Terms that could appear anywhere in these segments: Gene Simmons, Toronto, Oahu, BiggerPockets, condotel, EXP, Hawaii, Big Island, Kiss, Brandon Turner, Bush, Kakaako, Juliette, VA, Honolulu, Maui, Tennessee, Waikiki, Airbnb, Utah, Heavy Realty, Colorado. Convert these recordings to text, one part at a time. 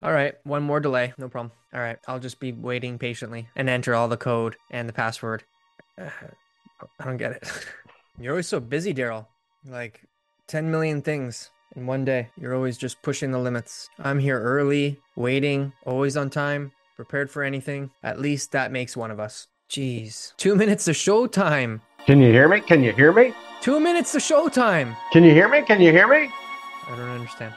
All right, one more delay, no problem. All right, I'll just be waiting patiently and enter all the code and the password. I don't get it. You're always so busy, Daryl. Like 10 million things in one day. You're always just pushing the limits. I'm here early, waiting, always on time, prepared for anything. At least that makes one of us. Jeez. 2 minutes to showtime. Can you hear me? Can you hear me? 2 minutes to showtime. Can you hear me? Can you hear me? I don't understand.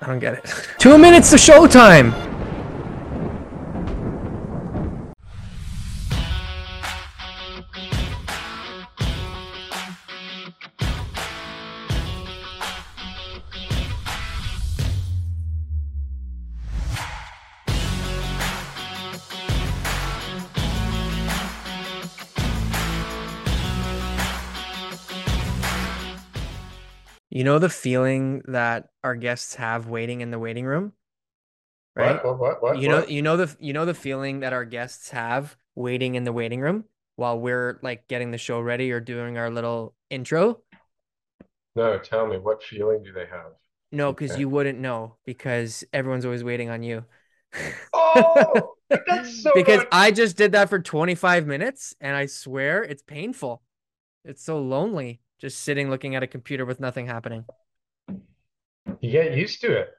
I don't get it. 2 minutes to showtime! You know the feeling that our guests have waiting in the waiting room, right? You know the feeling that our guests have waiting in the waiting room while we're like getting the show ready or doing our little intro. No, tell me, what feeling do they have? No, because you wouldn't know, because everyone's always waiting on you. Oh, that's so. Because much. I just did that for 25 minutes, and I swear it's painful. It's so lonely. Just sitting, looking at a computer with nothing happening. You get used to it.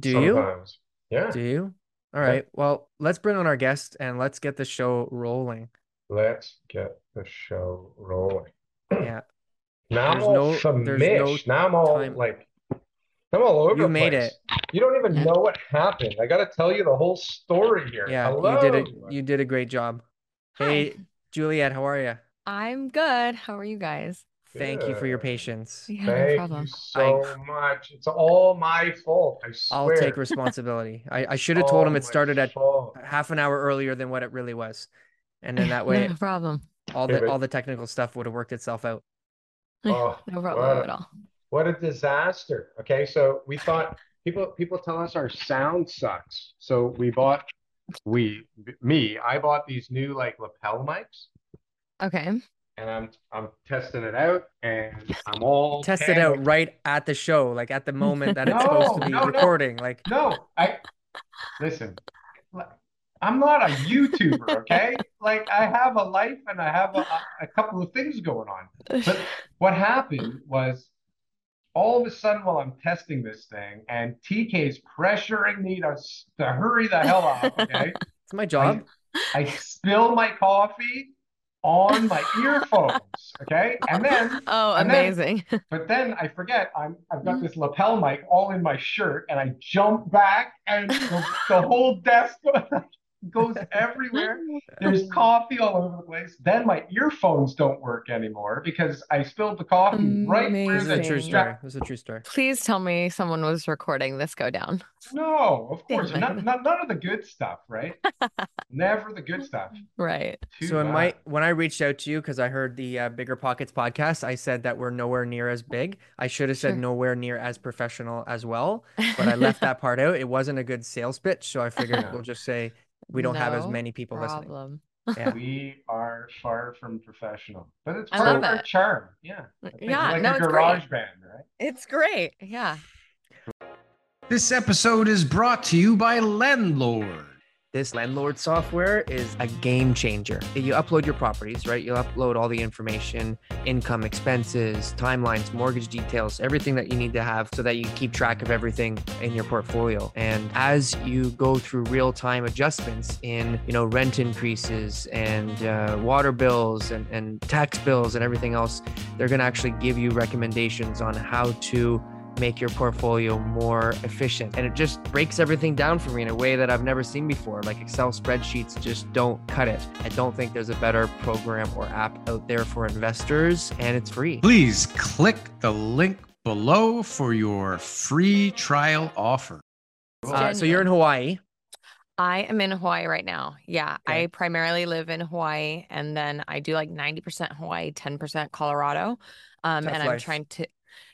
Do sometimes. You? Yeah. Do you? All right. Yeah. Well, let's bring on our guest and let's get the show rolling. Let's get the show rolling. Yeah. Now I'm all famished. Now I'm all like, I'm all over the place. You made it. You don't even know what happened. I got to tell you the whole story here. Yeah, hello. You did a great job. Hi. Hey, Juliette, how are you? I'm good. How are you guys? Thank you for your patience. Yeah, Thank you so much. It's all my fault. I swear. I'll take responsibility. I should have told him it started at half an hour earlier than what it really was. And then that way, all the technical stuff would have worked itself out. Oh, no problem at all. What a disaster. Okay, so we thought people tell us our sound sucks. So I bought these new like lapel mics. Okay. And I'm testing it out, and I'm all tested it out right at the show, like at the moment that it's supposed to be recording. Like listen. I'm not a YouTuber, okay? Like I have a life and I have a couple of things going on. But what happened was, all of a sudden, while I'm testing this thing, and TK's pressuring me to hurry the hell up. Okay, it's my job. I spill my coffee on my earphones, okay, and then amazing. But then I forget I've got this lapel mic all in my shirt, and I jump back, and the whole desk goes everywhere. There's coffee all over the place. Then my earphones don't work anymore because I spilled the coffee right where the That's a true story. Please tell me someone was recording this go down. No, of course, none of the good stuff, right? Never the good stuff, right? So when I reached out to you because I heard the BiggerPockets podcast, I said that we're nowhere near as big. I should have said nowhere near as professional as well, but I left that part out. It wasn't a good sales pitch, so I figured we'll just say we don't have as many people listening. Yeah. We are far from professional, but it's part of our charm. Yeah, like a garage band, right? It's great. Yeah. This episode is brought to you by Landlord. This Landlord software is a game changer. You upload your properties, right? You'll upload all the information, income, expenses, timelines, mortgage details, everything that you need to have so that you keep track of everything in your portfolio. And as you go through real-time adjustments in, rent increases and water bills and tax bills and everything else, they're going to actually give you recommendations on how to make your portfolio more efficient. And it just breaks everything down for me in a way that I've never seen before. Like Excel spreadsheets just don't cut it. I don't think there's a better program or app out there for investors, and it's free. Please click the link below for your free trial offer. So you're in Hawaii. I am in Hawaii right now. Yeah, okay. I primarily live in Hawaii, and then I do like 90% Hawaii, 10% Colorado. I'm trying to,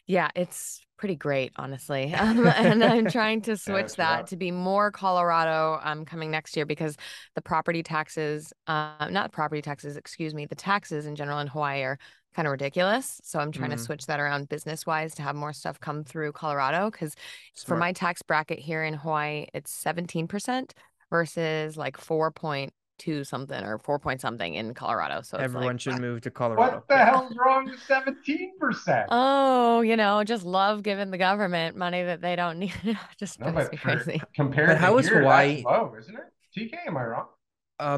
it's pretty great, honestly. And I'm trying to switch that to be more Colorado coming next year, because the taxes in general in Hawaii are kind of ridiculous. So I'm trying to switch that around business wise to have more stuff come through Colorado, because for my tax bracket here in Hawaii, it's 17% versus like 4.2 something or 4 point something in Colorado. So everyone should move to Colorado. What the hell's wrong with 17%? Oh, you know, just love giving the government money that they don't need. Just makes me crazy. Compared to how is Hawaii? Low, isn't it? TK, am I wrong?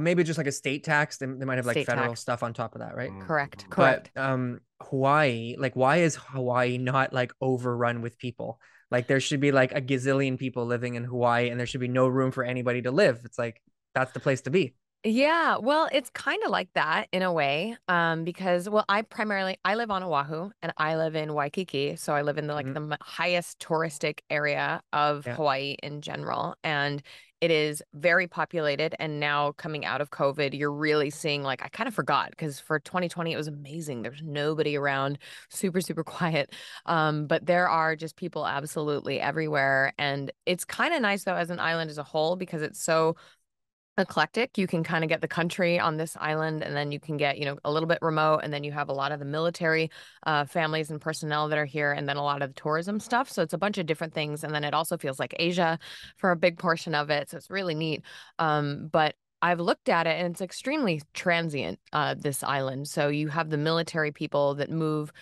Maybe just like a state tax. They might have like state federal tax stuff on top of that, right? Correct. Correct. But Hawaii, like, why is Hawaii not like overrun with people? Like, there should be like a gazillion people living in Hawaii, and there should be no room for anybody to live. It's like, that's the place to be. Yeah, well, it's kind of like that in a way, because, well, I live on Oahu and I live in Waikiki. So I live in the, like, the highest touristic area of Hawaii in general. And it is very populated. And now coming out of COVID, you're really seeing, like, I kind of forgot, because for 2020, it was amazing. There's nobody around, super, super quiet. But there are just people absolutely everywhere. And it's kind of nice, though, as an island as a whole, because it's so eclectic. You can kind of get the country on this island, and then you can get, you know, a little bit remote, and then you have a lot of the military families and personnel that are here, and then a lot of the tourism stuff. So it's a bunch of different things, and then it also feels like Asia for a big portion of it. So it's really neat. But I've looked at it, and it's extremely transient, this island. So you have the military people that move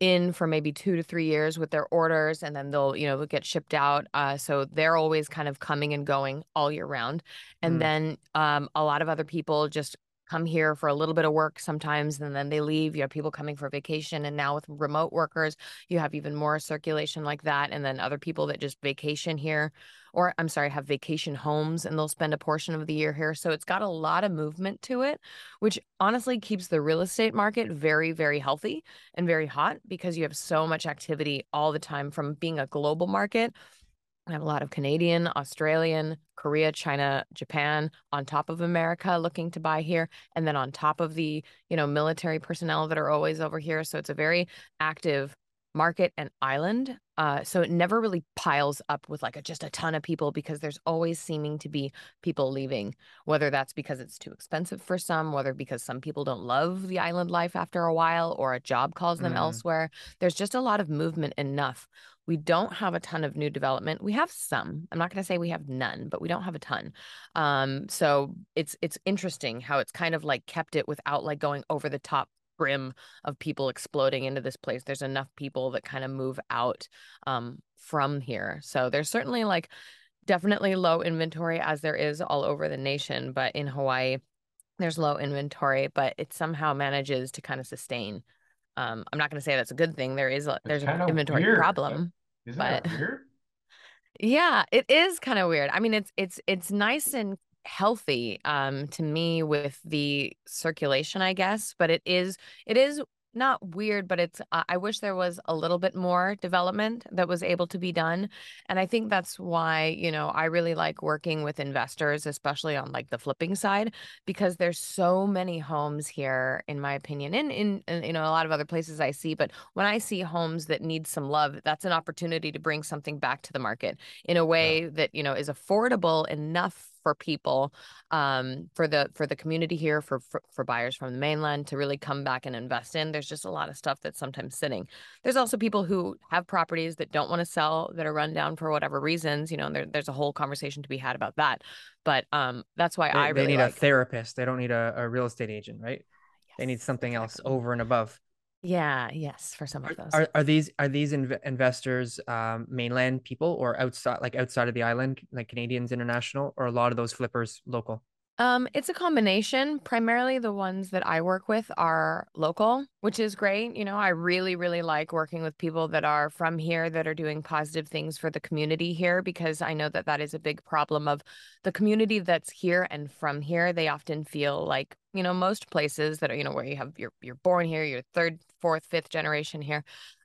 in for maybe 2 to 3 years with their orders, and then they'll, you know, get shipped out. So they're always kind of coming and going all year round. And then a lot of other people just come here for a little bit of work sometimes, and then they leave. You have people coming for vacation. And now with remote workers, you have even more circulation like that. And then other people that just vacation here, or I'm sorry, have vacation homes, and they'll spend a portion of the year here. So it's got a lot of movement to it, which honestly keeps the real estate market very, very healthy and very hot, because you have so much activity all the time from being a global market. I have a lot of Canadian, Australian, Korea, China, Japan on top of America looking to buy here. And then on top of the, you know, military personnel that are always over here. So it's a very active market and island. So it never really piles up with like just a ton of people, because there's always seeming to be people leaving, whether that's because it's too expensive for some, whether because some people don't love the island life after a while, or a job calls them elsewhere. There's just a lot of movement enough. We don't have a ton of new development. We have some. I'm not going to say we have none, but we don't have a ton. So it's interesting how it's kind of like kept it without like going over the top brim of people exploding into this place. There's enough people that kind of move out from here. So there's certainly like definitely low inventory, as there is all over the nation. But in Hawaii, there's low inventory, but it somehow manages to kind of sustain. I'm not going to say that's a good thing. There's an inventory problem. Isn't that weird? Yeah, it is kind of weird. I mean, it's nice and healthy to me with the circulation, I guess, but it is not weird, but it's I wish there was a little bit more development that was able to be done. And I think that's why, you know, I really like working with investors, especially on like the flipping side, because there's so many homes here, in my opinion, and in you know, a lot of other places I see. But when I see homes that need some love, that's an opportunity to bring something back to the market in a way that, you know, is affordable enough for people, for the community here, for buyers from the mainland to really come back and invest in. There's just a lot of stuff that's sometimes sitting. There's also people who have properties that don't want to sell, that are run down for whatever reasons, you know, and there's a whole conversation to be had about that. But that's why I really they need a therapist. They don't need a real estate agent, right? Yes, they need something else over and above. Yeah. Yes. For some of those. Are these investors mainland people, or outside of the island, like Canadians, international, or a lot of those flippers local? It's a combination. Primarily the ones that I work with are local, which is great. You know, I really, really like working with people that are from here, that are doing positive things for the community here, because I know that that is a big problem of the community that's here and from here. They often feel like, you know, most places that are, you know, where you have, you're born here, you're third, fourth, fifth generation here.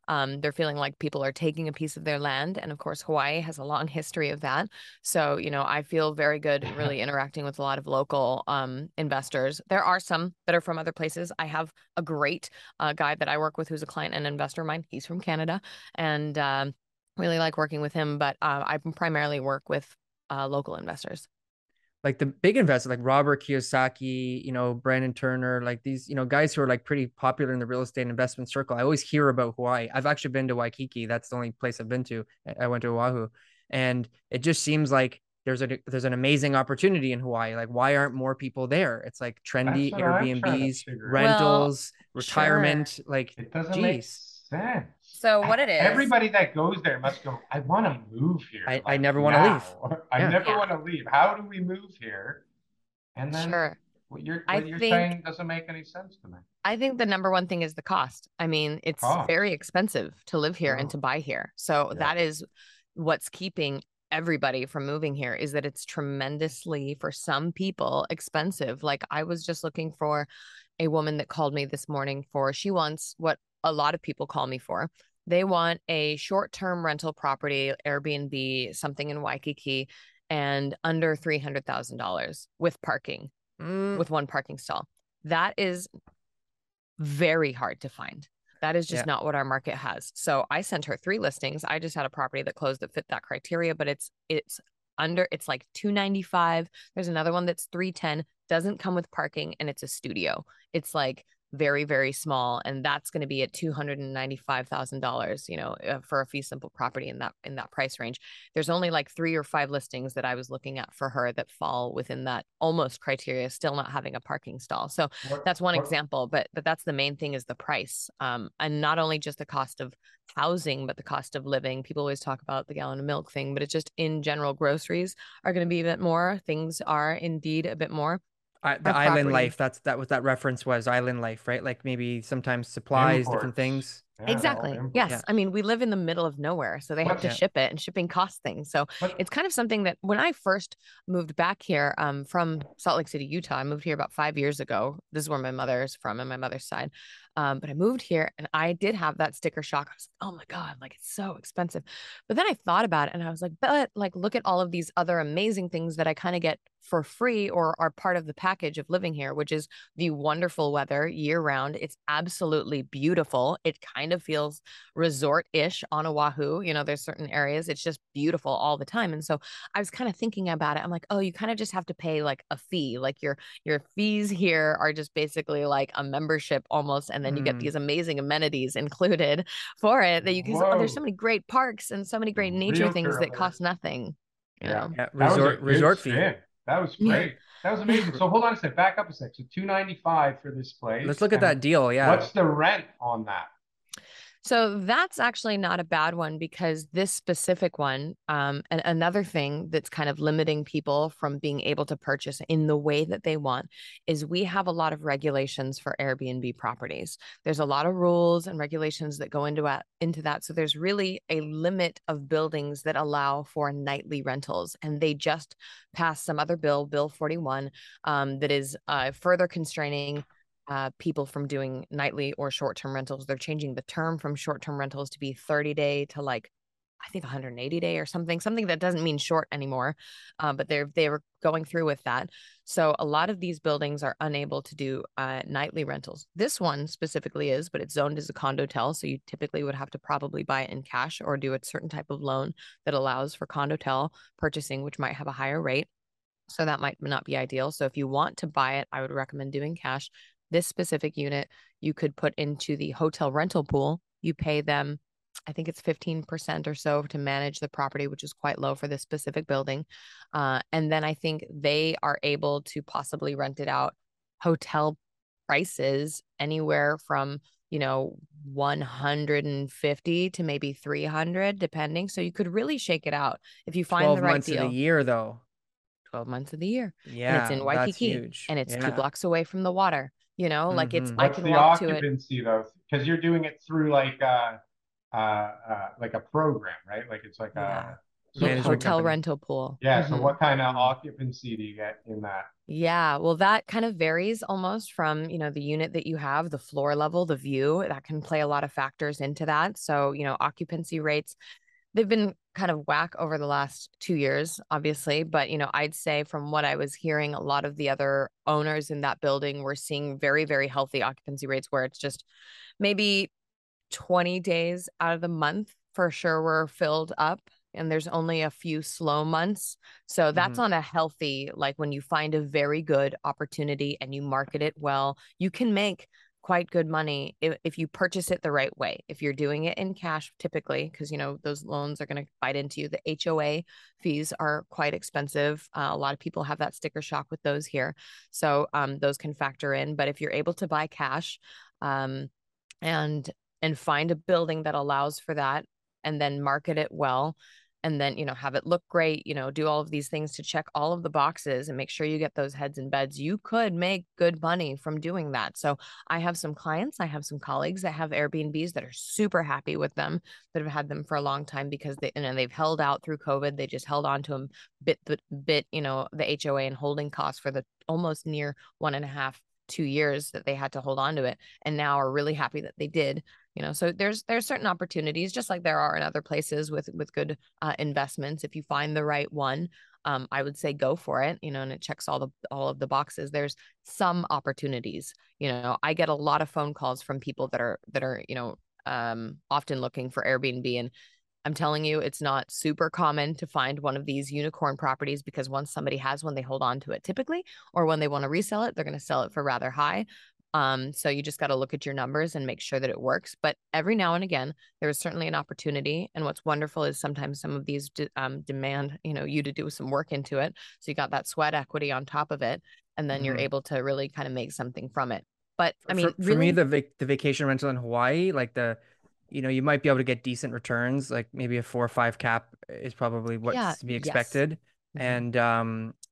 They're feeling like people are taking a piece of their land. And of course, Hawaii has a long history of that. So, you know, I feel very good really interacting with a lot of local investors. There are some that are from other places. I have a great guy that I work with who's a client and investor of mine. He's from Canada, and really like working with him. But I primarily work with local investors. like the big investors, like Robert Kiyosaki, you know, Brandon Turner, like these, you know, guys who are like pretty popular in the real estate investment circle. I always hear about Hawaii. I've actually been to Waikiki. That's the only place I've been to. I went to Oahu, and it just seems like there's an amazing opportunity in Hawaii. Like, why aren't more people there? It's like trendy Airbnbs, rentals, retirement. Sure. Like, it doesn't make sense. So what it is, everybody that goes there must go, I want to move here. I never want to leave. I never want to leave. How do we move here? And then what you're saying doesn't make any sense to me. I think the number one thing is the cost. I mean, it's very expensive to live here and to buy here. So that is what's keeping everybody from moving here, is that it's tremendously, for some people, expensive. Like, I was just looking for a woman that called me this morning for, she wants what a lot of people call me for. They want a short-term rental property, Airbnb, something in Waikiki, and under $300,000 with parking, with one parking stall. That is very hard to find. That is just not what our market has. So I sent her 3 listings. I just had a property that closed that fit that criteria, but it's like $295. There's another one that's $310, doesn't come with parking, and it's a studio. It's like very, very small. And that's going to be at $295,000, you know, for a fee simple property in that price range. There's only like 3 or 5 listings that I was looking at for her that fall within that almost criteria, still not having a parking stall. So that's one example, but that's the main thing, is the price. And not only just the cost of housing, but the cost of living. People always talk about the gallon of milk thing, but it's just in general, groceries are going to be a bit more. Things are indeed a bit more. The island life, that reference was island life, right? Like maybe sometimes supplies, different things. Yeah, exactly. Yes. Yeah. I mean, we live in the middle of nowhere, so they have to ship it, and shipping costs things. So it's kind of something that when I first moved back here from Salt Lake City, Utah, I moved here about 5 years ago. This is where my mother's from, and my mother's side. But I moved here and I did have that sticker shock. I was like, oh my God, like it's so expensive. But then I thought about it and I was like, but like, look at all of these other amazing things that I kind of get for free or are part of the package of living here, which is the wonderful weather year round. It's absolutely beautiful. It kind of feels resort-ish on Oahu. You know, there's certain areas, it's just beautiful all the time. And so I was kind of thinking about it. I'm like, oh, you kind of just have to pay like a fee. Like your fees here are just basically like a membership almost. And then you get these amazing amenities included for it that you can, there's so many great parks and so many great nature things that cost nothing. You know? Resort fee. That was great. That was amazing. So hold on a second, back up a sec. So $295 for this place. Let's look at that deal. Yeah. What's the rent on that? So that's actually not a bad one, because this specific one, and another thing that's kind of limiting people from being able to purchase in the way that they want, is we have a lot of regulations for Airbnb properties. There's a lot of rules and regulations that go into that. So there's really a limit of buildings that allow for nightly rentals. And they just passed some other bill, Bill 41, that is further constraining people from doing nightly or short-term rentals. They're changing the term from short-term rentals to be 30-day to like, I think 180-day or something that doesn't mean short anymore. But they were going through with that. So a lot of these buildings are unable to do nightly rentals. This one specifically is, but it's zoned as a condotel. So you typically would have to probably buy it in cash or do a certain type of loan that allows for condotel purchasing, which might have a higher rate. So that might not be ideal. So if you want to buy it, I would recommend doing cash. This specific unit, you could put into the hotel rental pool. You pay them, I think it's 15% or so to manage the property, which is quite low for this specific building. And then I think they are able to possibly rent it out hotel prices anywhere from, you know, 150 to maybe 300, depending. So you could really shake it out if you find the right deal. 12 months of the year, though. 12 months of the year. Yeah, and it's in Waikiki, and it's 2 blocks away from the water. You know, like it's, I can walk to it. What's the occupancy though? Because you're doing it through like a program, right? Like it's like a hotel rental pool. Yeah. So what kind of occupancy do you get in that? Yeah. Well, that kind of varies almost from, you know, the unit that you have, the floor level, the view, that can play a lot of factors into that. So, you know, occupancy rates, they've been kind of whack over the last 2 years, obviously. But, you know, I'd say from what I was hearing, a lot of the other owners in that building were seeing very, very healthy occupancy rates, where it's just maybe 20 days out of the month for sure were filled up. and there's only a few slow months. So that's on a healthy, like when you find a very good opportunity and you market it well, you can make quite good money if you purchase it the right way. If you're doing it in cash, typically, because, you know, those loans are going to bite into you. The HOA fees are quite expensive. A lot of people have that sticker shock with those here. So those can factor in. But if you're able to buy cash and find a building that allows for that, and then market it well, and then, you know, have it look great, you know, do all of these things to check all of the boxes and make sure you get those heads in beds, you could make good money from doing that. So I have some clients, I have some colleagues that have Airbnbs that are super happy with them, that have had them for a long time because they, you know, they've held out through COVID. They just held on to them, bit, you know, the HOA and holding costs for the almost near 1.5 to 2 years that they had to hold on to it, and now are really happy that they did. You know, so there's certain opportunities, just like there are in other places with good investments. If you find the right one, I would say go for it, you know, and it checks all of the boxes. There's some opportunities, you know. I get a lot of phone calls from people that are, you know, often looking for Airbnb, and I'm telling you, it's not super common to find one of these unicorn properties, because once somebody has one, they hold on to it typically, or when they want to resell it, they're going to sell it for rather high. So you just got to look at your numbers and make sure that it works. But every now and again, there is certainly an opportunity. And what's wonderful is sometimes some of these demand, you know, you to do some work into it. So you got that sweat equity on top of it, and then you're able to really kind of make something from it. But I mean, for me, the vacation rental in Hawaii, like the, you know, you might be able to get decent returns, like maybe a 4 or 5 cap is probably what's to be expected. Yes. And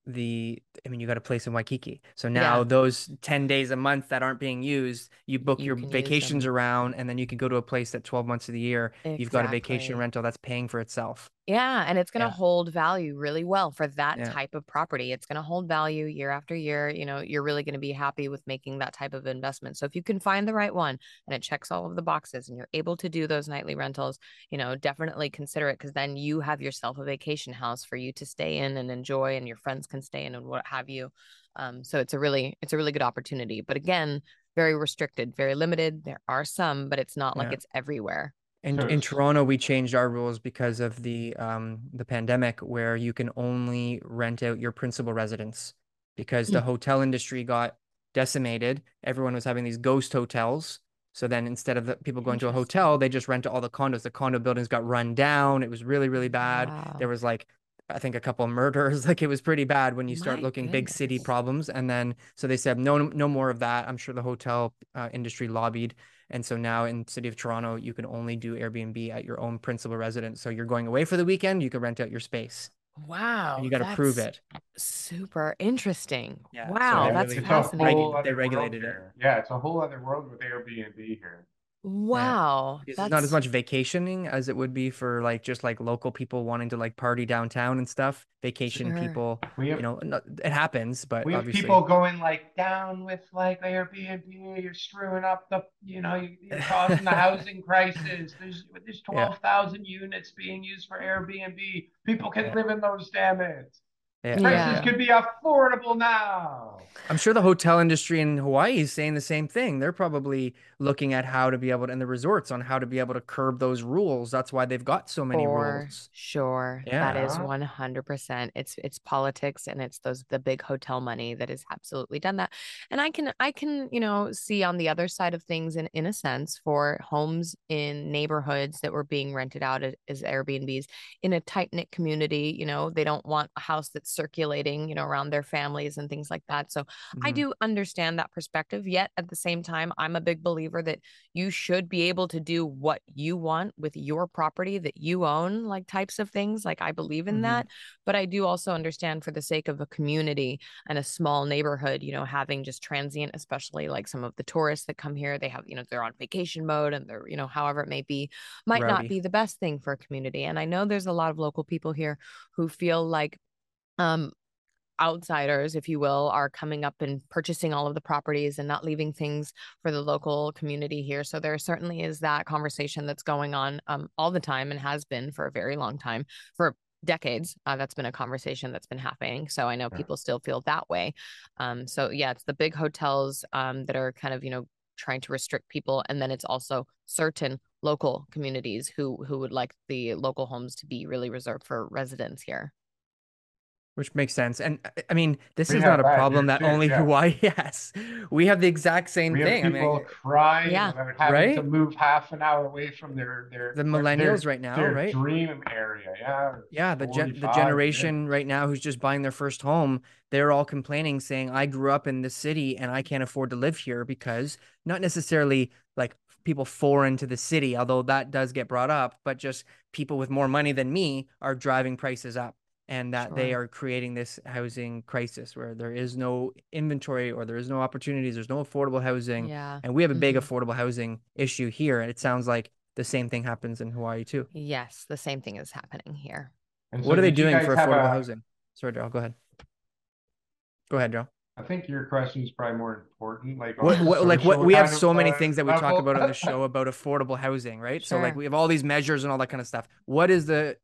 I mean, you got a place in Waikiki. So now those 10 days a month that aren't being used, you book your vacations around, and then you can go to a place that 12 months of the year, you've got a vacation rental that's paying for itself. Yeah. And it's going to hold value really well for that type of property. It's going to hold value year after year. You know, you're really going to be happy with making that type of investment. So if you can find the right one and it checks all of the boxes and you're able to do those nightly rentals, you know, definitely consider it, because then you have yourself a vacation house for you to stay in and enjoy, and your friends can stay in and what have you. So it's a really good opportunity. But again, very restricted, very limited. There are some, but it's not like it's everywhere. And in Toronto, we changed our rules because of the pandemic, where you can only rent out your principal residence, because the hotel industry got decimated. Everyone was having these ghost hotels. So then instead of the people going to a hotel, they just rent all the condos. The condo buildings got run down. It was really, really bad. Wow. There was like, I think, a couple of murders. Like, it was pretty bad when you start looking big city problems. And then, so they said, no more of that. I'm sure the hotel industry lobbied. And so now in the city of Toronto, you can only do Airbnb at your own principal residence. So you're going away for the weekend, you can rent out your space. Wow. And you got to prove it. Super interesting. Yeah. Wow. So that's fascinating. They regulated it. Yeah. It's a whole other world with Airbnb here. Wow. Yeah. It's not as much vacationing as it would be for like, just like local people wanting to like party downtown and stuff. Vacation people, you know, it happens, but we have obviously people going like down with like Airbnb, you're screwing up the, you know, you're causing the housing crisis. There's 12,000 units being used for Airbnb. People can live in those, damn it. Yeah. Prices could be affordable now. I'm sure the hotel industry in Hawaii is saying the same thing. They're probably looking at how to be able to, and the resorts, on how to be able to curb those rules. That's why they've got so many rules. Sure. Yeah. That is 100%. It's politics, and it's the big hotel money that has absolutely done that. And I can, you know, see on the other side of things in a sense for homes in neighborhoods that were being rented out as Airbnbs in a tight-knit community. You know, they don't want a house that's circulating, you know, around their families and things like that. So I do understand that perspective, yet at the same time, I'm a big believer that you should be able to do what you want with your property that you own, like types of things. Like, I believe in that, but I do also understand, for the sake of a community and a small neighborhood, you know, having just transient, especially like some of the tourists that come here, they have, you know, they're on vacation mode, and they're, you know, however it may be, might not be the best thing for a community. And I know there's a lot of local people here who feel like outsiders, if you will, are coming up and purchasing all of the properties and not leaving things for the local community here. So there certainly is that conversation that's going on all the time, and has been for a very long time, for decades. That's been a conversation that's been happening. So I know people still feel that way. So yeah, it's the big hotels that are kind of, you know, trying to restrict people. And then it's also certain local communities who would like the local homes to be really reserved for residents here. Which makes sense. And I mean, this is not a problem that only Hawaii has. We have the exact same thing. People crying and having to move half an hour away from their millennials right now, right? Dream area. Yeah. Yeah. The generation right now who's just buying their first home, they're all complaining, saying, I grew up in the city and I can't afford to live here, because not necessarily like people foreign to the city, although that does get brought up, but just people with more money than me are driving prices up. And that they are creating this housing crisis where there is no inventory, or there is no opportunities. There's no affordable housing. Yeah. And we have a big affordable housing issue here. And it sounds like the same thing happens in Hawaii too. Yes, the same thing is happening here. And what are they doing for affordable housing? Sorry, Daryl, go ahead. Go ahead, Daryl. I think your question is probably more important. Like what we have so many things that we talk about on the show about affordable housing, right? Sure. So like we have all these measures and all that kind of stuff. What is the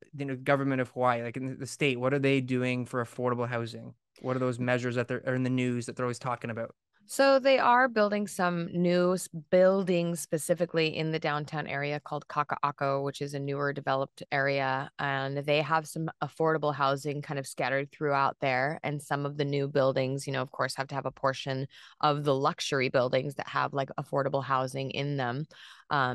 government of Hawaii, like in the state, what are they doing for affordable housing? What are those measures that are in the news that they're always talking about? So they are building some new buildings specifically in the downtown area called Kakaako, which is a newer developed area. And they have some affordable housing kind of scattered throughout there. And some of the new buildings, you know, of course, have to have a portion of the luxury buildings that have like affordable housing in them.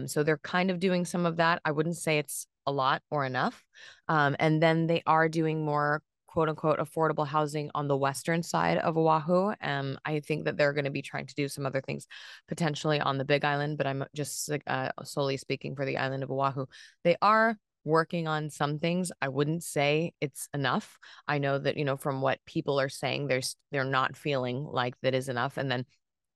So they're kind of doing some of that. I wouldn't say it's a lot or enough. And then they are doing more quote unquote affordable housing on the western side of Oahu. I think that they're going to be trying to do some other things potentially on the Big Island, but I'm just solely speaking for the island of Oahu. They are working on some things. I wouldn't say it's enough. I know that, you know, from what people are saying, they're not feeling like that is enough. And then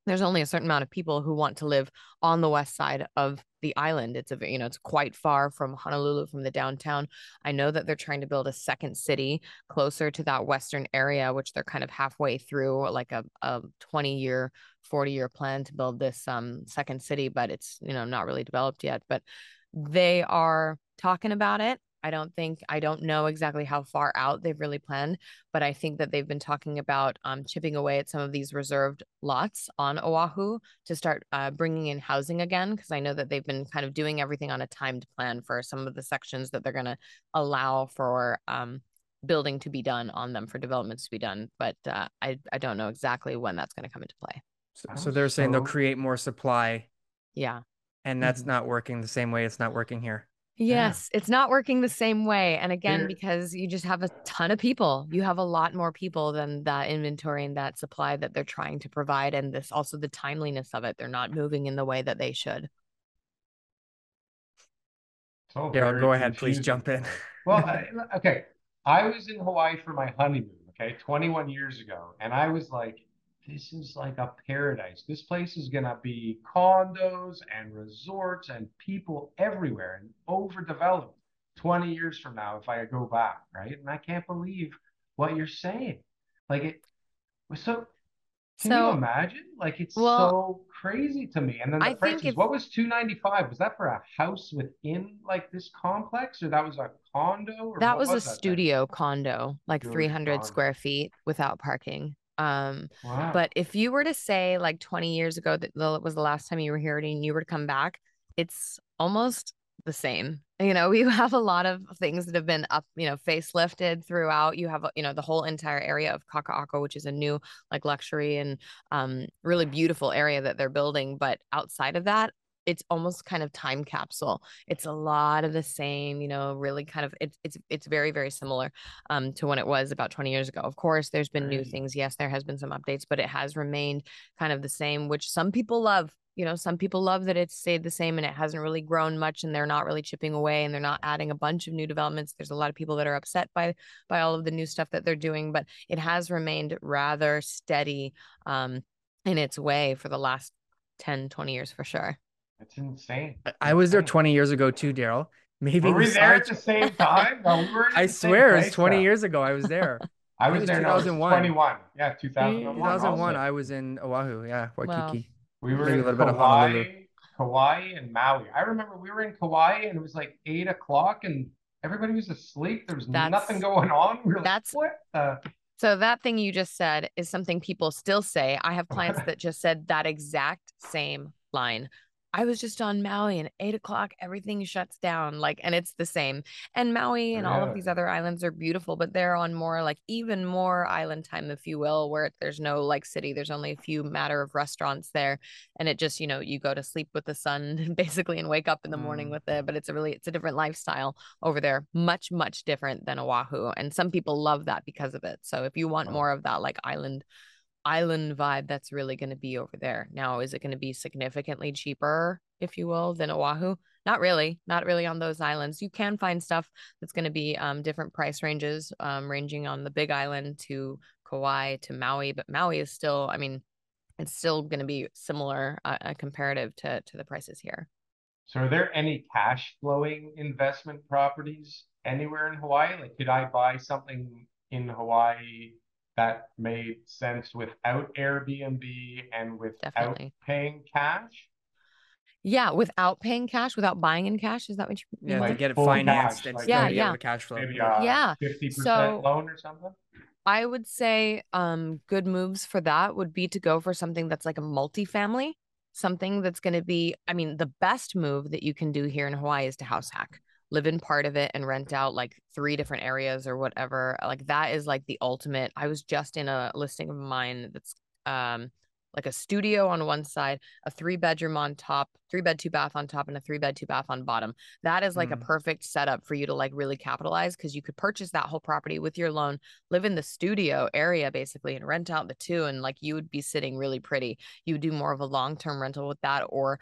there's only a certain amount of people who want to live on the west side of the island. It's a, you know, it's quite far from Honolulu, from the downtown. I know that they're trying to build a second city closer to that western area, which they're kind of halfway through, like a 20-year, 40-year plan to build this second city, but it's, you know, not really developed yet. But they are talking about it. I don't know exactly how far out they've really planned, but I think that they've been talking about chipping away at some of these reserved lots on Oahu to start bringing in housing again, because I know that they've been kind of doing everything on a timed plan for some of the sections that they're going to allow for building to be done on them, for developments to be done. But I don't know exactly when that's going to come into play. So they're saying they'll create more supply. Yeah. And that's not working the same way it's not working here. Yes, it's not working the same way. And again, because you just have a ton of people, you have a lot more people than that inventory and that supply that they're trying to provide. And this also the timeliness of it. They're not moving in the way that they should. So Daryl, go ahead, please jump in. Well, okay. I was in Hawaii for my honeymoon, okay, 21 years ago. And I was like, this is like a paradise. This place is going to be condos and resorts and people everywhere and overdeveloped 20 years from now if I go back, right? And I can't believe what you're saying. Like it was so, can you imagine? Like it's so crazy to me. And then the prices, what was $295? Was that for a house within like this complex, or that was a condo? Or that was a studio condo, like 300 square feet without parking. Wow. But if you were to say like 20 years ago that it was the last time you were here and you were to come back, it's almost the same. You know, we have a lot of things that have been up, you know, facelifted throughout. You have, you know, the whole entire area of Kakaako, which is a new like luxury and really beautiful area that they're building. But outside of that, it's almost kind of time capsule. It's a lot of the same, you know, really kind of, it's very, very similar to when it was about 20 years ago. Of course, there's been new things. Yes, there has been some updates, but it has remained kind of the same, which some people love. You know, some people love that it's stayed the same and it hasn't really grown much, and they're not really chipping away and they're not adding a bunch of new developments. There's a lot of people that are upset by all of the new stuff that they're doing, but it has remained rather steady in its way for the last 10, 20 years for sure. It's insane. I was there 20 years ago too, Daryl. Maybe were we there at the same time? No, we were. I swear, it's 20 years ago. I was there. I was there. 2001. 21. Yeah, 2001. 2001. I was in Oahu. Yeah, Waikiki. Well, we were in Kauai and Maui. I remember we were in Kauai and it was like 8 o'clock and everybody was asleep. There was nothing going on. We were like, what the? So that thing you just said is something people still say. I have clients that just said that exact same line. I was just on Maui, and 8 o'clock, everything shuts down. Like, and it's the same. And Maui and all of these other islands are beautiful, but they're on more like even more island time, if you will, where there's no like city. There's only a few matter of restaurants there. And it just, you know, you go to sleep with the sun basically and wake up in the morning with it. But it's a really, it's a different lifestyle over there. Much, much different than Oahu. And some people love that because of it. So if you want more of that, like island vibe, that's really going to be over there. Now, is it going to be significantly cheaper, if you will, than Oahu? Not really on those islands. You can find stuff that's going to be different price ranges, ranging on the Big Island to Kauai to Maui, but Maui is still, I mean, it's still going to be similar comparative to the prices here. So are there any cash flowing investment properties anywhere in Hawaii? Like, could I buy something in Hawaii that made sense without Airbnb and without paying cash? Yeah, without paying cash, without buying in cash. Is that what you mean? Yeah, like to get it financed. Cash, like the cash flow. Maybe 50% loan or something? I would say good moves for that would be to go for something that's like a multifamily, something that's going to be, I mean, the best move that you can do here in Hawaii is to house hack. Live in part of it and rent out like 3 different areas or whatever. Like that is like the ultimate. I was just in a listing of mine that's like a studio on one side, a 3-bedroom on top, 3-bed, 2-bath on top, and a 3-bed, 2-bath on bottom. That is like a perfect setup for you to like really capitalize, because you could purchase that whole property with your loan, live in the studio area basically, and rent out the 2, and like you would be sitting really pretty. You would do more of a long-term rental with that, or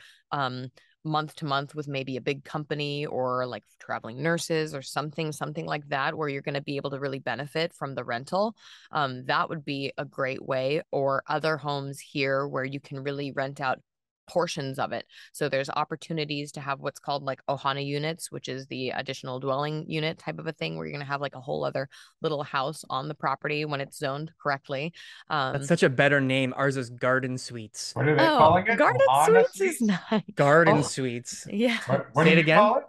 month to month with maybe a big company or like traveling nurses or something like that, where you're going to be able to really benefit from the rental. That would be a great way, or other homes here where you can really rent out portions of it. So there's opportunities to have what's called like ohana units, which is the additional dwelling unit type of a thing, where you're going to have like a whole other little house on the property when it's zoned correctly. That's such a better name. Ours is garden suites. What are they calling it? Garden suites is nice. Garden suites. Yeah. What say it again? Call it?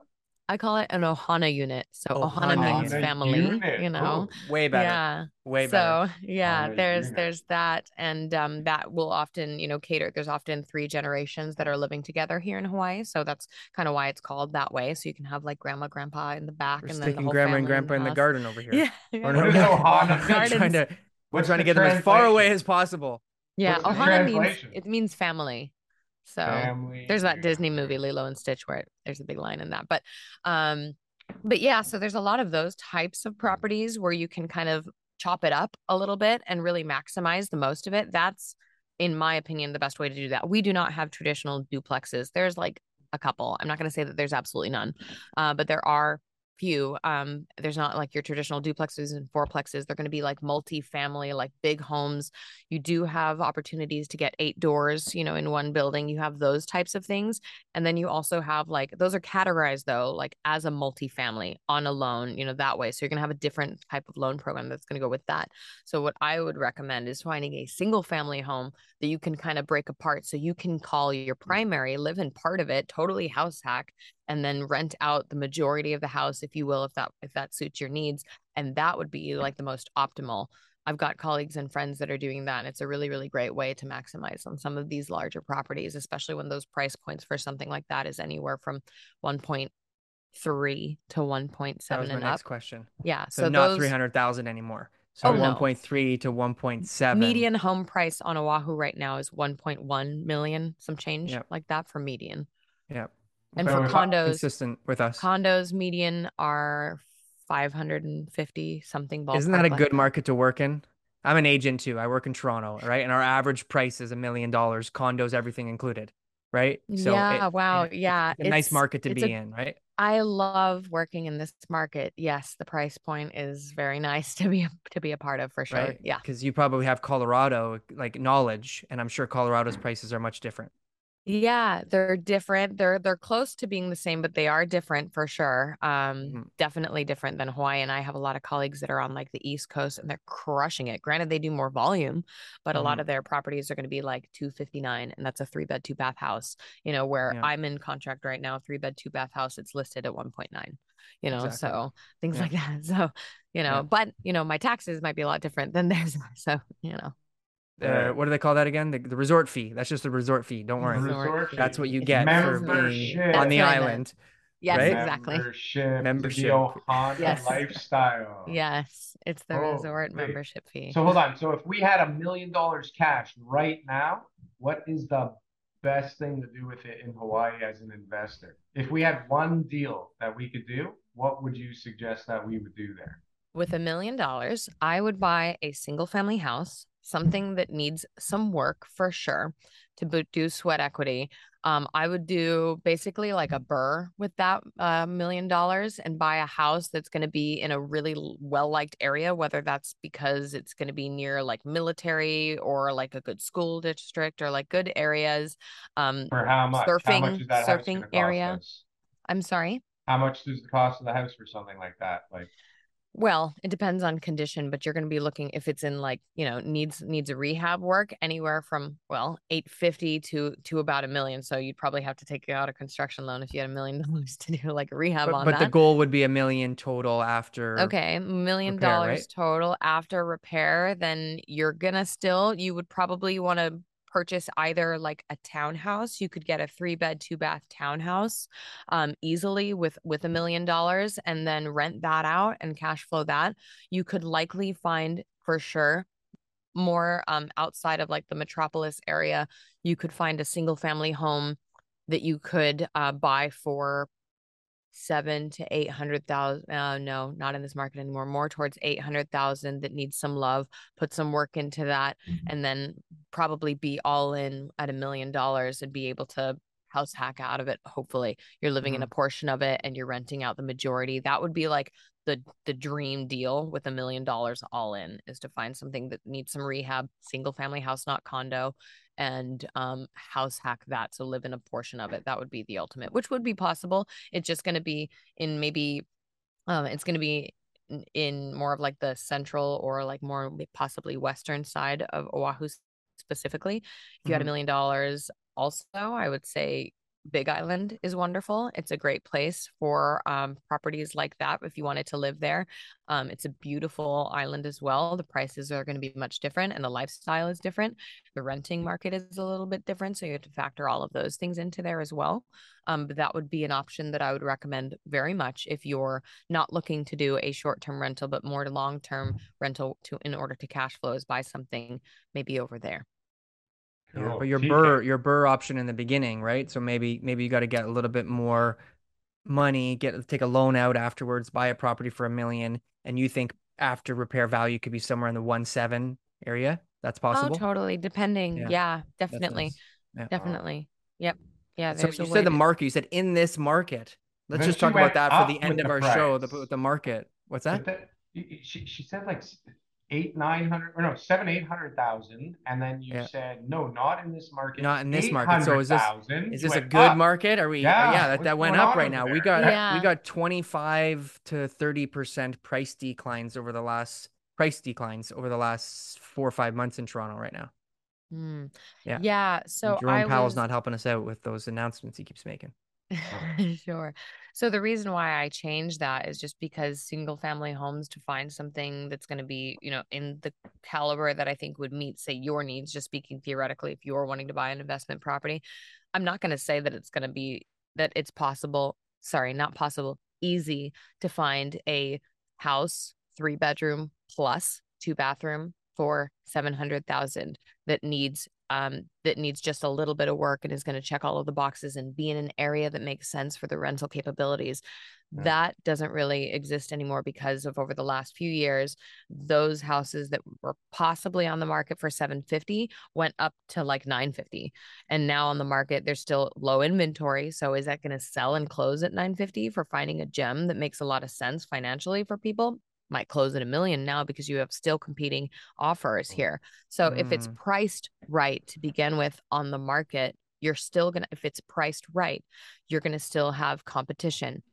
I call it an ohana unit. So ohana means family, unit. You know. Ooh, way better. Yeah. Way better. So yeah, there's that. And that will often, you know, cater. There's often 3 generations that are living together here in Hawaii. So that's kind of why it's called that way. So you can have like grandma, grandpa in the back. We're and then the whole grandma and grandpa in the garden over here. Yeah. Or no, we're trying to get them as far away as possible. Yeah. Ohana means family. So there's that Disney movie, Lilo and Stitch, where there's a big line in that. But yeah, so there's a lot of those types of properties where you can kind of chop it up a little bit and really maximize the most of it. That's, in my opinion, the best way to do that. We do not have traditional duplexes. There's like a couple. I'm not going to say that there's absolutely none, but there are few. There's not like your traditional duplexes and fourplexes. They're going to be like multi-family, like big homes. You do have opportunities to get 8 doors, you know, in one building. You have those types of things. And then you also have like, those are categorized though, like as a multi-family on a loan, you know, that way. So you're going to have a different type of loan program that's going to go with that. So what I would recommend is finding a single family home that you can kind of break apart. So you can call your primary, live in part of it, totally house hack, and then rent out the majority of the house, if you will, if that suits your needs. And that would be like the most optimal. I've got colleagues and friends that are doing that, and it's a really, really great way to maximize on some of these larger properties, especially when those price points for something like that is anywhere from 1.3 to 1.7 and up. That was my next question. Yeah. So not 300,000 anymore. So 1.3 to 1.7. Median home price on Oahu right now is 1.1 million, some change like that for median. Yeah. And so for condos, consistent with us. Condos median are 550 something. Isn't that a good market to work in? I'm an agent too. I work in Toronto, right? And our average price is $1 million, condos, everything included, right? So yeah. Yeah. It's a nice market to be in, right? I love working in this market. Yes, the price point is very nice to be a part of, for sure. Right? Yeah, because you probably have Colorado like knowledge, and I'm sure Colorado's prices are much different. Yeah, they're different. They're close to being the same, but they are different for sure. Definitely different than Hawaii. And I have a lot of colleagues that are on like the East Coast, and they're crushing it. Granted, they do more volume, but a lot of their properties are going to be like 259, and that's a 3-bed, 2-bath house, you know, where I'm in contract right now, 3-bed, 2-bath house. It's listed at 1.9, you know, so things like that. So, you know, but you know, my taxes might be a lot different than theirs. So, you know. What do they call that again? The resort fee. That's just the resort fee. Don't worry. That's what you get for being on the island. Yes, right? Exactly. Membership. The Ohana lifestyle. Yes, it's the resort membership fee. So hold on. So if we had $1 million cash right now, what is the best thing to do with it in Hawaii as an investor? If we had one deal that we could do, what would you suggest that we would do there? With $1 million, I would buy a single family house, something that needs some work for sure to do sweat equity. I would do basically like a burr with that $1 million and buy a house that's going to be in a really well-liked area, whether that's because it's going to be near like military or like a good school district or like good areas. For how much? Surfing area. I'm sorry? How much does the cost of the house for something like that? Like, well, it depends on condition, but you're going to be looking, if it's in like, you know, needs a rehab work, anywhere from, well, $850 to about $1 million. So you'd probably have to take out a construction loan if you had $1 million to do like a rehab on that. But the goal would be $1 million total after. Okay. $1 million right? Total after repair. Then you're going to you would probably want to purchase either like a townhouse. You could get a 3-bed, 2-bath townhouse easily with $1 million and then rent that out and cash flow that. You could likely find for sure more outside of like the metropolis area. You could find a single family home that you could buy for $700,000 to $800,000. No, not in this market anymore. More towards $800,000 that needs some love, put some work into that, and then probably be all in at $1 million and be able to house hack out of it. Hopefully you're living in a portion of it and you're renting out the majority. That would be like the dream deal with $1 million all in, is to find something that needs some rehab, single family house, not condo, and house hack that. So live in a portion of it. That would be the ultimate, which would be possible. It's just going to be in maybe it's going to be in more of like the central or like more possibly western side of Oahu specifically. If you had $1 million also, I would say Big Island is wonderful. It's a great place for properties like that. If you wanted to live there, it's a beautiful island as well. The prices are going to be much different and the lifestyle is different. The renting market is a little bit different. So you have to factor all of those things into there as well. But that would be an option that I would recommend very much if you're not looking to do a short-term rental, but more long-term rental in order to cash flows, buy something maybe over there. Yeah, but your burr option in the beginning, right? So maybe you got to get a little bit more money, take a loan out afterwards, buy a property for $1 million, and you think after repair value could be somewhere in the 1.7 area. That's possible. Oh, totally. Depending, yeah definitely, nice. Yeah. Definitely. Yep. Yeah. So you said the market. You said in this market. Let's just talk about that for the end of our show. The market. What's that? She said like 700,000 to 800,000, and then you said no, not in this market. Not in this market. So is this a good market? Are we? Yeah that went up right now. There? We got 25% to 30% price declines over the last 4 or 5 months in Toronto right now. Yeah. So Jerome Powell's not helping us out with those announcements he keeps making. Sure. So the reason why I changed that is just because single family homes, to find something that's going to be, you know, in the caliber that I think would meet, say, your needs, just speaking theoretically, if you're wanting to buy an investment property, I'm not going to say that it's going to be, that it's possible, sorry, not possible, easy to find a house, 3-bedroom plus 2-bathroom for $700,000 that needs just a little bit of work and is going to check all of the boxes and be in an area that makes sense for the rental capabilities. Yeah. That doesn't really exist anymore because of over the last few years, those houses that were possibly on the market for $750 went up to like $950. And now on the market, there's still low inventory. So is that going to sell and close at $950 for finding a gem that makes a lot of sense financially for people? Might close at $1 million now because you have still competing offers here. So if it's priced right to begin with on the market, if it's priced right, you're going to still have competition.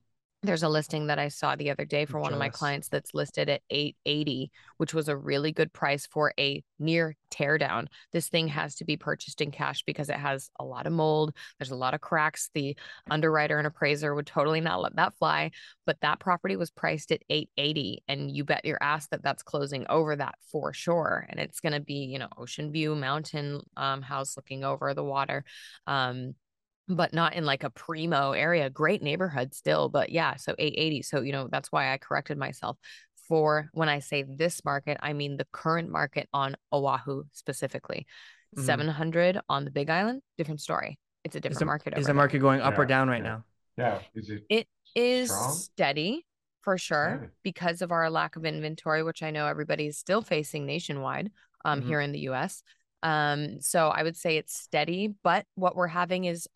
There's a listing that I saw the other day for one of my clients that's listed at $880, which was a really good price for a near teardown. This thing has to be purchased in cash because it has a lot of mold. There's a lot of cracks. The underwriter and appraiser would totally not let that fly. But that property was priced at $880, and you bet your ass that that's closing over that for sure. And it's going to be, you know, ocean view, mountain house looking over the water. But not in like a primo area, great neighborhood still, but yeah, so 880. So, you know, that's why I corrected myself for when I say this market, I mean the current market on Oahu specifically. 700 on the Big Island, different story. It's a different market. Is the market going up or down right now? Yeah. Is it is strong? Steady for sure because of our lack of inventory, which I know everybody's still facing nationwide here in the US. So I would say it's steady, but what we're having is,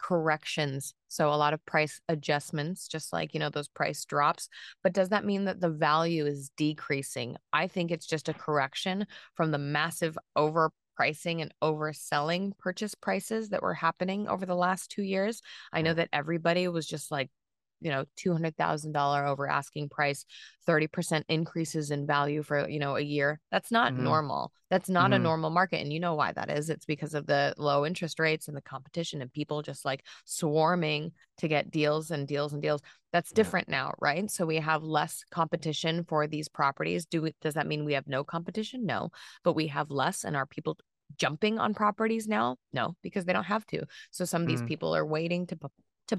corrections. So a lot of price adjustments, just like, you know, those price drops, but does that mean that the value is decreasing? I think it's just a correction from the massive overpricing and overselling purchase prices that were happening over the last 2 years. I know that everybody was just like, you know, $200,000 over asking price, 30% increases in value for, you know, a year. That's not normal. That's not a normal market. And you know why that is. It's because of the low interest rates and the competition and people just like swarming to get deals and deals and deals. That's different now, right? So we have less competition for these properties. Does that mean we have no competition? No, but we have less, and our people jumping on properties now? No, because they don't have to. So some of these people are waiting to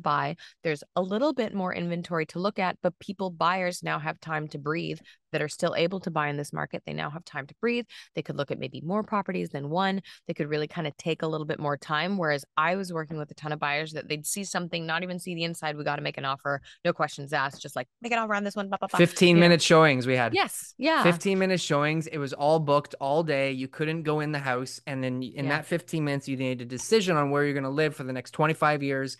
buy. There's a little bit more inventory to look at, but buyers now have time to breathe that are still able to buy in this market. They now have time to breathe. They could look at maybe more properties than one. They could really kind of take a little bit more time. Whereas I was working with a ton of buyers that they'd see something, not even see the inside. We got to make an offer. No questions asked. Just like make an offer on this one. Blah, blah, blah. 15-minute showings we had. Yes. Yeah. 15-minute showings. It was all booked all day. You couldn't go in the house. And then in that 15 minutes, you need a decision on where you're going to live for the next 25 years.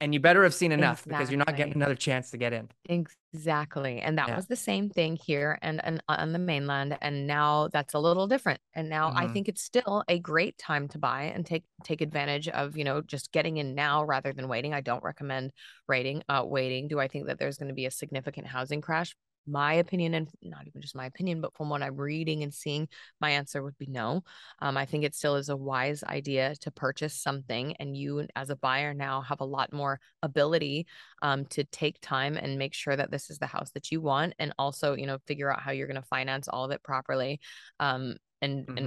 And you better have seen enough because you're not getting another chance to get in. Exactly. And that was the same thing here and on the mainland. And now that's a little different. And now I think it's still a great time to buy and take advantage of, you know, just getting in now rather than waiting. I don't recommend waiting. Do I think that there's going to be a significant housing crash? My opinion, and not even just my opinion, but from what I'm reading and seeing, my answer would be no. I think it still is a wise idea to purchase something, and you as a buyer now have a lot more ability to take time and make sure that this is the house that you want, and also, you know, figure out how you're going to finance all of it properly. And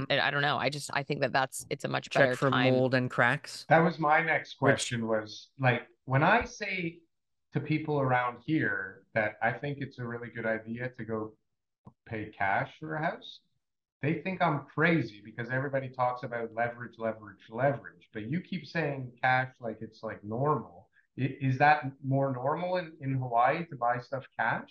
I don't know. I think it's a much better time. Check for mold and cracks. That was my next question was like, when I say to people around here that I think it's a really good idea to go pay cash for a house, they think I'm crazy because everybody talks about leverage, leverage, leverage. But you keep saying cash like it's like normal. Is that more normal in Hawaii to buy stuff cash?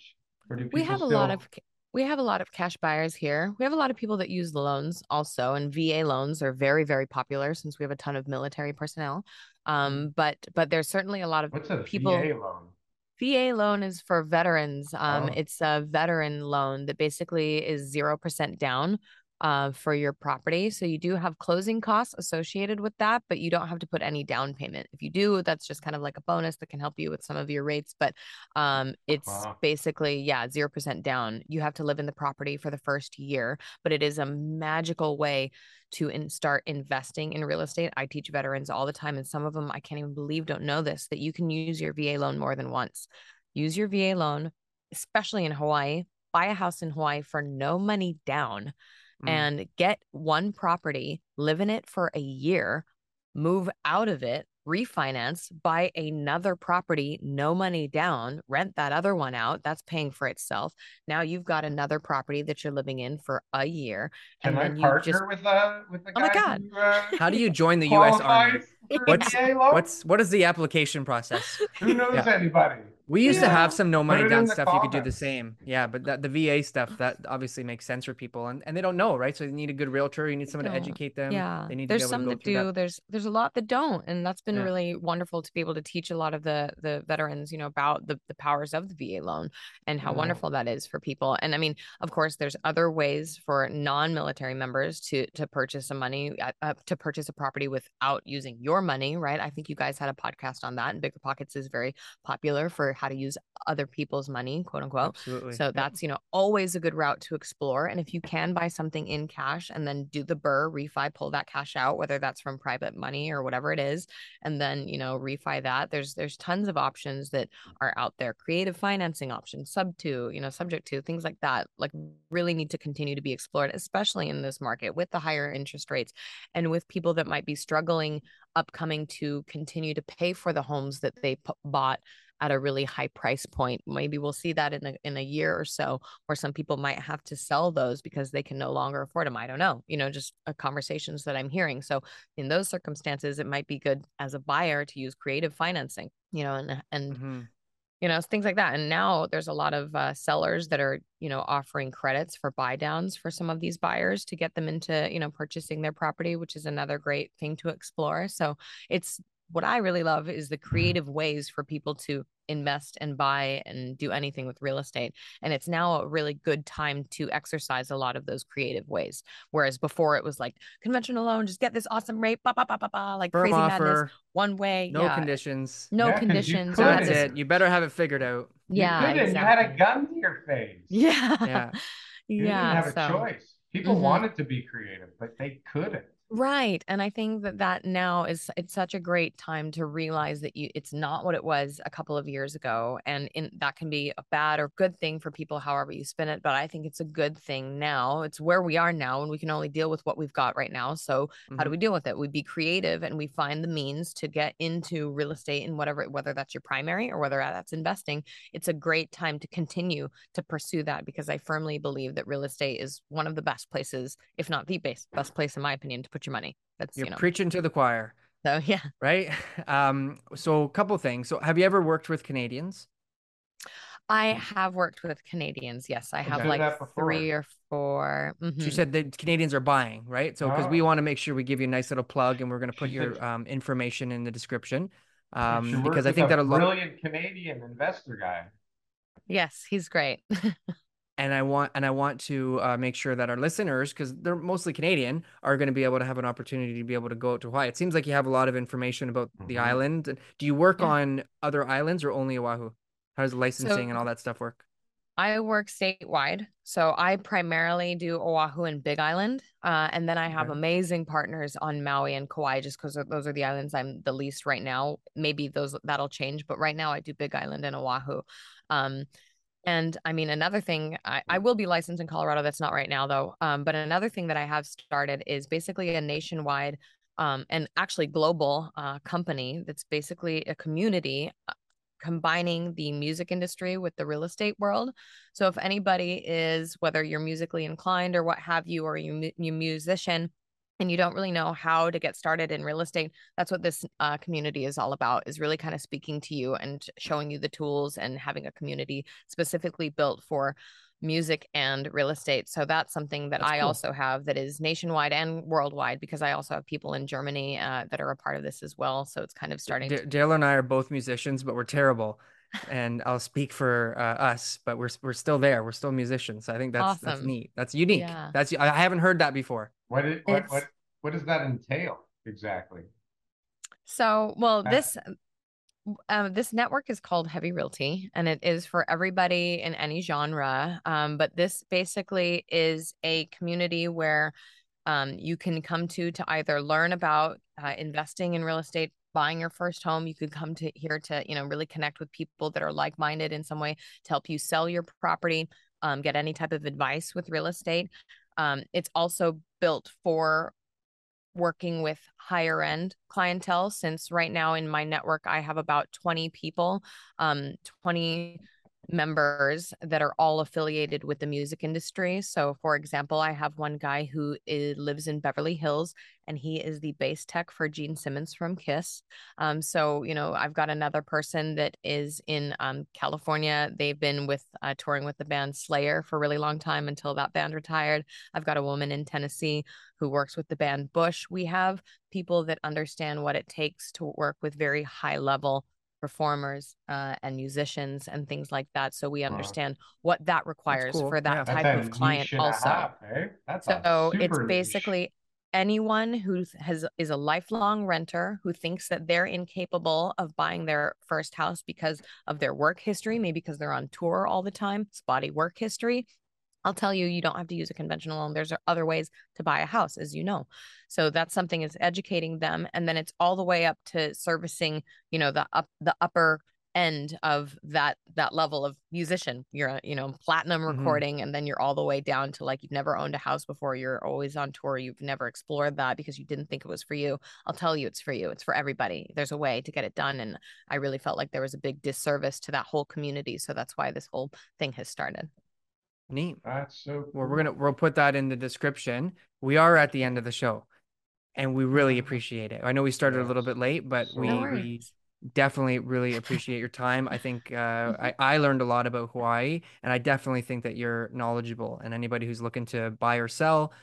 Or do people We have a lot of cash buyers here. We have a lot of people that use loans also, and VA loans are very, very popular since we have a ton of military personnel. But there's certainly a lot of people. What's a VA loan? VA loan is for veterans. It's a veteran loan that basically is 0% down for your property. So you do have closing costs associated with that, but you don't have to put any down payment. If you do, that's just kind of like a bonus that can help you with some of your rates. But it's basically, 0% down. You have to live in the property for the first year, but it is a magical way to start investing in real estate. I teach veterans all the time, and some of them, I can't even believe, don't know this, that you can use your VA loan more than once. Use your VA loan, especially in Hawaii. Buy a house in Hawaii for no money down. And get one property, live in it for a year, move out of it, refinance, buy another property, no money down, rent that other one out. That's paying for itself. Now you've got another property that you're living in for a year. And then I partner with the guy? Oh my God. How do you join the U.S. Army? What is the application process? Who knows anybody? We used to have some no money down stuff. You could do the same. Yeah. But the VA stuff, that obviously makes sense for people, and they don't know. Right. So they need a good realtor. You need someone to educate them. Yeah. They need to be able to go through that. There's some that do. There's a lot that don't. And that's been really wonderful to be able to teach a lot of the veterans, you know, about the powers of the VA loan and how wonderful that is for people. And I mean, of course, there's other ways for non-military members to purchase some money, to purchase a property without using your money. Right. I think you guys had a podcast on that, and BiggerPockets is very popular for how to use other people's money, quote unquote. Absolutely. So that's, you know, always a good route to explore. And if you can buy something in cash and then do the BRRRR, refi, pull that cash out, whether that's from private money or whatever it is, and then, you know, refi that, there's tons of options that are out there. Creative financing options, subject to, things like that, like really need to continue to be explored, especially in this market with the higher interest rates and with people that might be struggling upcoming to continue to pay for the homes that they bought at a really high price point. Maybe we'll see that in a year or so, where some people might have to sell those because they can no longer afford them. I don't know, just conversations that I'm hearing. So in those circumstances, it might be good as a buyer to use creative financing, and mm-hmm. Things like that. And now there's a lot of sellers that are, offering credits for buy downs for some of these buyers to get them into, purchasing their property, which is another great thing to explore. So it's, what I really love is the creative ways for people to invest and buy and do anything with real estate. And it's now a really good time to exercise a lot of those creative ways. Whereas before it was like conventional loan, just get this awesome rate, bah, bah, bah, bah, bah, like crazy madness, one way. No conditions. No conditions. That's it. You better have it figured out. Yeah. You had a gun to your face. Yeah. Yeah. You didn't have a choice. People mm-hmm. wanted to be creative, but they couldn't. Right. And I think that now it's such a great time to realize that it's not what it was a couple of years ago. And that can be a bad or good thing for people, however you spin it. But I think it's a good thing now. It's where we are now, and we can only deal with what we've got right now. So mm-hmm. how do we deal with it? We be creative, and we find the means to get into real estate, and whether that's your primary or whether that's investing, it's a great time to continue to pursue that, because I firmly believe that real estate is one of the best places, if not the best place, in my opinion, to put your money. That's you're preaching to the choir. So yeah, right. So a couple things. So have you ever worked with Canadians? I have worked with Canadians. Yes, I have like 3 or 4. Mm-hmm. She said that Canadians are buying, right? So because we want to make sure we give you a nice little plug, and we're going to put your information in the description because I think that a brilliant Canadian investor guy. Yes, he's great. And I want to make sure that our listeners, because they're mostly Canadian, are going to be able to have an opportunity to be able to go out to Hawaii. It seems like you have a lot of information about mm-hmm. the island. Do you work on other islands or only Oahu? How does licensing and all that stuff work? I work statewide. So I primarily do Oahu and Big Island. And then I have amazing partners on Maui and Kauai, just because those are the islands I'm the least right now. Maybe that'll change. But right now I do Big Island and Oahu. And I mean, another thing, I will be licensed in Colorado. That's not right now, though. But another thing that I have started is basically a nationwide and actually global company that's basically a community combining the music industry with the real estate world. So if anybody is, whether you're musically inclined or what have you, or you're musician, and you don't really know how to get started in real estate, that's what this community is all about, is really kind of speaking to you and showing you the tools and having a community specifically built for music and real estate. So that's something that I also have that is nationwide and worldwide, because I also have people in Germany that are a part of this as well. So it's kind of starting. Daryl and I are both musicians, but we're terrible. And I'll speak for us, but we're still there. We're still musicians. So I think that's neat. That's unique. Yeah. I haven't heard that before. What does that entail exactly? So, this network is called Heavy Realty, and it is for everybody in any genre. But this basically is a community where you can come to either learn about investing in real estate, buying your first home. You could come to here to, really connect with people that are like-minded in some way to help you sell your property, get any type of advice with real estate. It's also built for working with higher end clientele, since right now in my network, I have about 20 people, 20 members that are all affiliated with the music industry. So for example, I have one guy who lives in Beverly Hills, and he is the bass tech for Gene Simmons from Kiss. I've got another person that is in California. They've been with touring with the band Slayer for a really long time until that band retired. I've got a woman in Tennessee who works with the band Bush. We have people that understand what it takes to work with very high level performers and musicians and things like that. So we understand what that requires for that type of client also. That's so it's basically anyone who is a lifelong renter who thinks that they're incapable of buying their first house because of their work history, maybe because they're on tour all the time, spotty work history, I'll tell you, you don't have to use a conventional loan. There's other ways to buy a house, as you know. So that's something is educating them. And then it's all the way up to servicing, you know, the upper end of that level of musician. You're, you know, platinum recording, and then you're all the way down to like, you've never owned a house before. You're always on tour. You've never explored that because you didn't think it was for you. I'll tell you, it's for you. It's for everybody. There's a way to get it done. And I really felt like there was a big disservice to that whole community. So that's why this whole thing has started. Neat. That's so cool. Well, we'll put that in the description. We are at the end of the show and we really appreciate it. I know we started a little bit late, but we definitely really appreciate your time. I think I learned a lot about Hawaii, and I definitely think that you're knowledgeable, and anybody who's looking to buy or sell,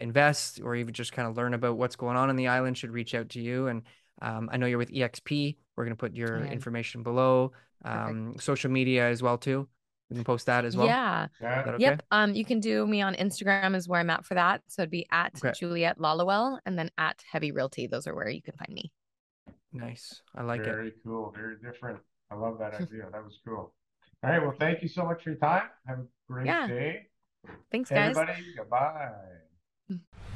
invest, or even just kind of learn about what's going on the island should reach out to you. And I know you're with EXP. We're going to put your information below, social media as well too. We can post that as well. Yeah. Okay? Yep. You can do me on Instagram is where I'm at for that. So it'd be at Juliette Lalowell, and then at Heavy Realty. Those are where you can find me. Nice. I like it. Very cool. Very different. I love that idea. That was cool. All right. Well, thank you so much for your time. Have a great day. Thanks, guys. Everybody. Goodbye.